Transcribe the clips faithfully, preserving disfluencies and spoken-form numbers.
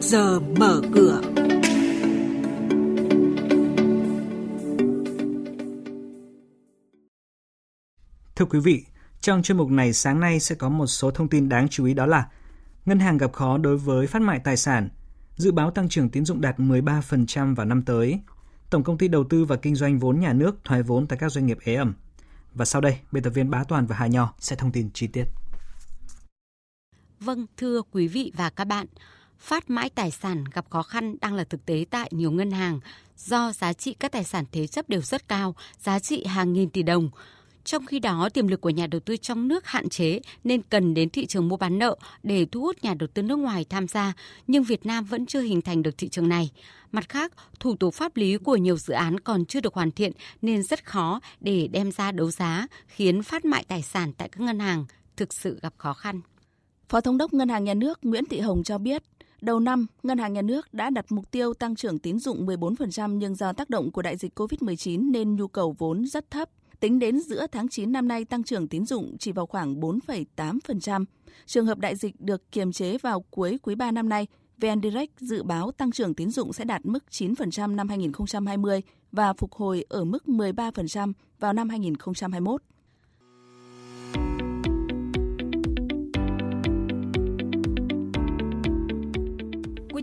trước giờ mở cửa. Thưa quý vị, trong chuyên mục này sáng nay sẽ có một số thông tin đáng chú ý, đó là ngân hàng gặp khó đối với phát mại tài sản, dự báo tăng trưởng tín dụng đạt mười ba phần trăm vào năm tới, Tổng công ty đầu tư và kinh doanh vốn nhà nước thoái vốn tại các doanh nghiệp ế ẩm. Và sau đây, biên tập viên Bá Toàn và Hà Nho sẽ thông tin chi tiết. Vâng, thưa quý vị và các bạn, phát mãi tài sản gặp khó khăn đang là thực tế tại nhiều ngân hàng do giá trị các tài sản thế chấp đều rất cao, giá trị hàng nghìn tỷ đồng. Trong khi đó, tiềm lực của nhà đầu tư trong nước hạn chế nên cần đến thị trường mua bán nợ để thu hút nhà đầu tư nước ngoài tham gia, nhưng Việt Nam vẫn chưa hình thành được thị trường này. Mặt khác, thủ tục pháp lý của nhiều dự án còn chưa được hoàn thiện nên rất khó để đem ra đấu giá, khiến phát mại tài sản tại các ngân hàng thực sự gặp khó khăn. Phó Thống đốc Ngân hàng Nhà nước Nguyễn Thị Hồng cho biết, đầu năm, Ngân hàng Nhà nước đã đặt mục tiêu tăng trưởng tín dụng mười bốn phần trăm nhưng do tác động của đại dịch cô vít mười chín nên nhu cầu vốn rất thấp. Tính đến giữa tháng chín năm nay, tăng trưởng tín dụng chỉ vào khoảng bốn phẩy tám phần trăm. Trường hợp đại dịch được kiềm chế vào cuối quý ba năm nay, VNDirect dự báo tăng trưởng tín dụng sẽ đạt mức chín phần trăm năm hai không hai không và phục hồi ở mức mười ba phần trăm vào năm hai không hai mốt. Quý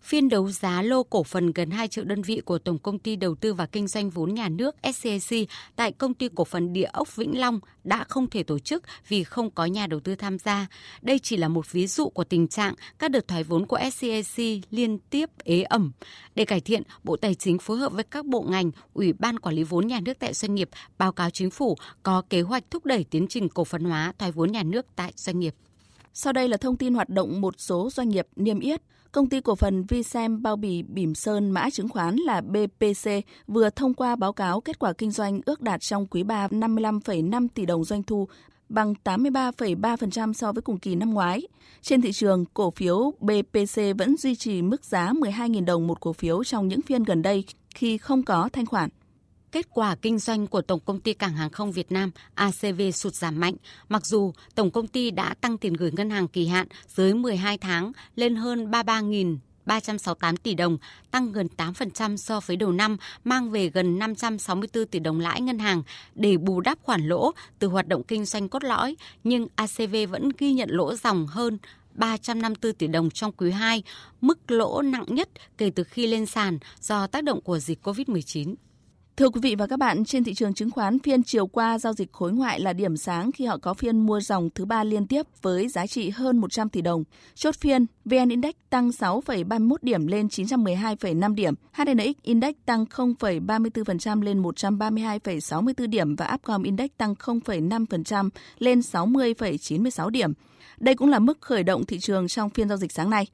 Phiên đấu giá lô cổ phần gần hai triệu đơn vị của Tổng công ty đầu tư và kinh doanh vốn nhà nước ét xê i xê tại Công ty cổ phần Địa ốc Vĩnh Long đã không thể tổ chức vì không có nhà đầu tư tham gia. Đây chỉ là một ví dụ của tình trạng các đợt thoái vốn của ét xê i xê liên tiếp ế ẩm. Để cải thiện, Bộ Tài chính phối hợp với các bộ ngành, Ủy ban Quản lý vốn nhà nước tại doanh nghiệp báo cáo Chính phủ có kế hoạch thúc đẩy tiến trình cổ phần hóa thoái vốn nhà nước tại doanh nghiệp. Sau đây là thông tin hoạt động một số doanh nghiệp niêm yết. Công ty cổ phần VICEM Bao Bì Bỉm Sơn, mã chứng khoán là bê pê xê, vừa thông qua báo cáo kết quả kinh doanh ước đạt trong quý ba năm mươi lăm phẩy năm tỷ đồng doanh thu, bằng tám mươi ba phẩy ba phần trăm so với cùng kỳ năm ngoái. Trên thị trường, cổ phiếu bê pê xê vẫn duy trì mức giá mười hai nghìn đồng một cổ phiếu trong những phiên gần đây khi không có thanh khoản. Kết quả kinh doanh của Tổng công ty Cảng hàng không Việt Nam a xê vê sụt giảm mạnh, mặc dù Tổng công ty đã tăng tiền gửi ngân hàng kỳ hạn dưới mười hai tháng lên hơn ba mươi ba nghìn ba trăm sáu mươi tám tỷ đồng, tăng gần tám phần trăm so với đầu năm, mang về gần năm trăm sáu mươi tư tỷ đồng lãi ngân hàng để bù đắp khoản lỗ từ hoạt động kinh doanh cốt lõi, nhưng a xê vê vẫn ghi nhận lỗ ròng hơn ba trăm năm mươi tư tỷ đồng trong quý hai, mức lỗ nặng nhất kể từ khi lên sàn do tác động của dịch cô vít mười chín. Thưa quý vị và các bạn, trên thị trường chứng khoán phiên chiều qua, giao dịch khối ngoại là điểm sáng khi họ có phiên mua dòng thứ ba liên tiếp với giá trị hơn một trăm tỷ đồng. Chốt phiên, vê en Index tăng sáu phẩy ba mươi mốt điểm lên chín trăm mười hai phẩy năm điểm, hát en ích Index tăng không phẩy ba mươi tư phần trăm lên một trăm ba mươi hai phẩy sáu mươi tư điểm và Upcom Index tăng không phẩy năm phần trăm lên sáu mươi phẩy chín mươi sáu điểm. Đây cũng là mức khởi động thị trường trong phiên giao dịch sáng nay.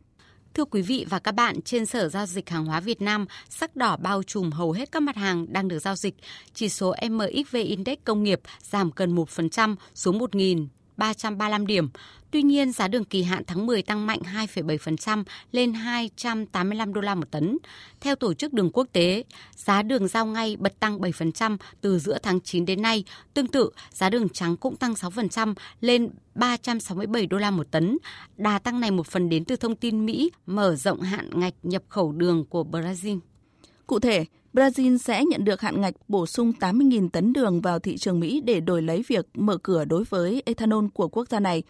Thưa quý vị và các bạn, trên Sở Giao dịch Hàng hóa Việt Nam, sắc đỏ bao trùm hầu hết các mặt hàng đang được giao dịch. Chỉ số em ích vê Index công nghiệp giảm gần một phần trăm xuống một nghìn ba trăm ba mươi lăm điểm. Tuy nhiên, giá đường kỳ hạn tháng mười tăng mạnh hai phẩy bảy phần trăm lên hai trăm tám mươi lăm đô la một tấn. Theo Tổ chức Đường Quốc tế, giá đường giao ngay bật tăng bảy phần trăm từ giữa tháng chín đến nay. Tương tự, giá đường trắng cũng tăng sáu phần trăm lên ba trăm sáu mươi bảy đô la một tấn. Đà tăng này một phần đến từ thông tin Mỹ mở rộng hạn ngạch nhập khẩu đường của Brazil. Cụ thể, Brazil sẽ nhận được hạn ngạch bổ sung tám mươi nghìn tấn đường vào thị trường Mỹ để đổi lấy việc mở cửa đối với ethanol của quốc gia này.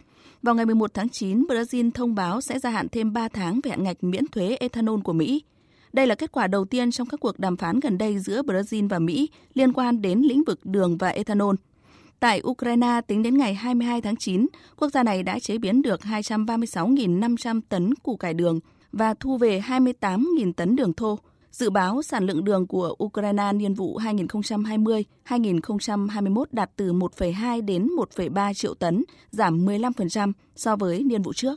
Vào ngày mười một tháng chín, Brazil thông báo sẽ gia hạn thêm ba tháng về hạn ngạch miễn thuế ethanol của Mỹ. Đây là kết quả đầu tiên trong các cuộc đàm phán gần đây giữa Brazil và Mỹ liên quan đến lĩnh vực đường và ethanol. Tại Ukraine, tính đến ngày hai mươi hai tháng chín, quốc gia này đã chế biến được hai trăm ba mươi sáu nghìn năm trăm tấn củ cải đường và thu về hai mươi tám nghìn tấn đường thô. Dự báo sản lượng đường của Ukraine niên vụ hai nghìn không trăm hai mươi đến hai nghìn không trăm hai mươi mốt đạt từ một phẩy hai đến một phẩy ba triệu tấn, giảm mười lăm phần trăm so với niên vụ trước.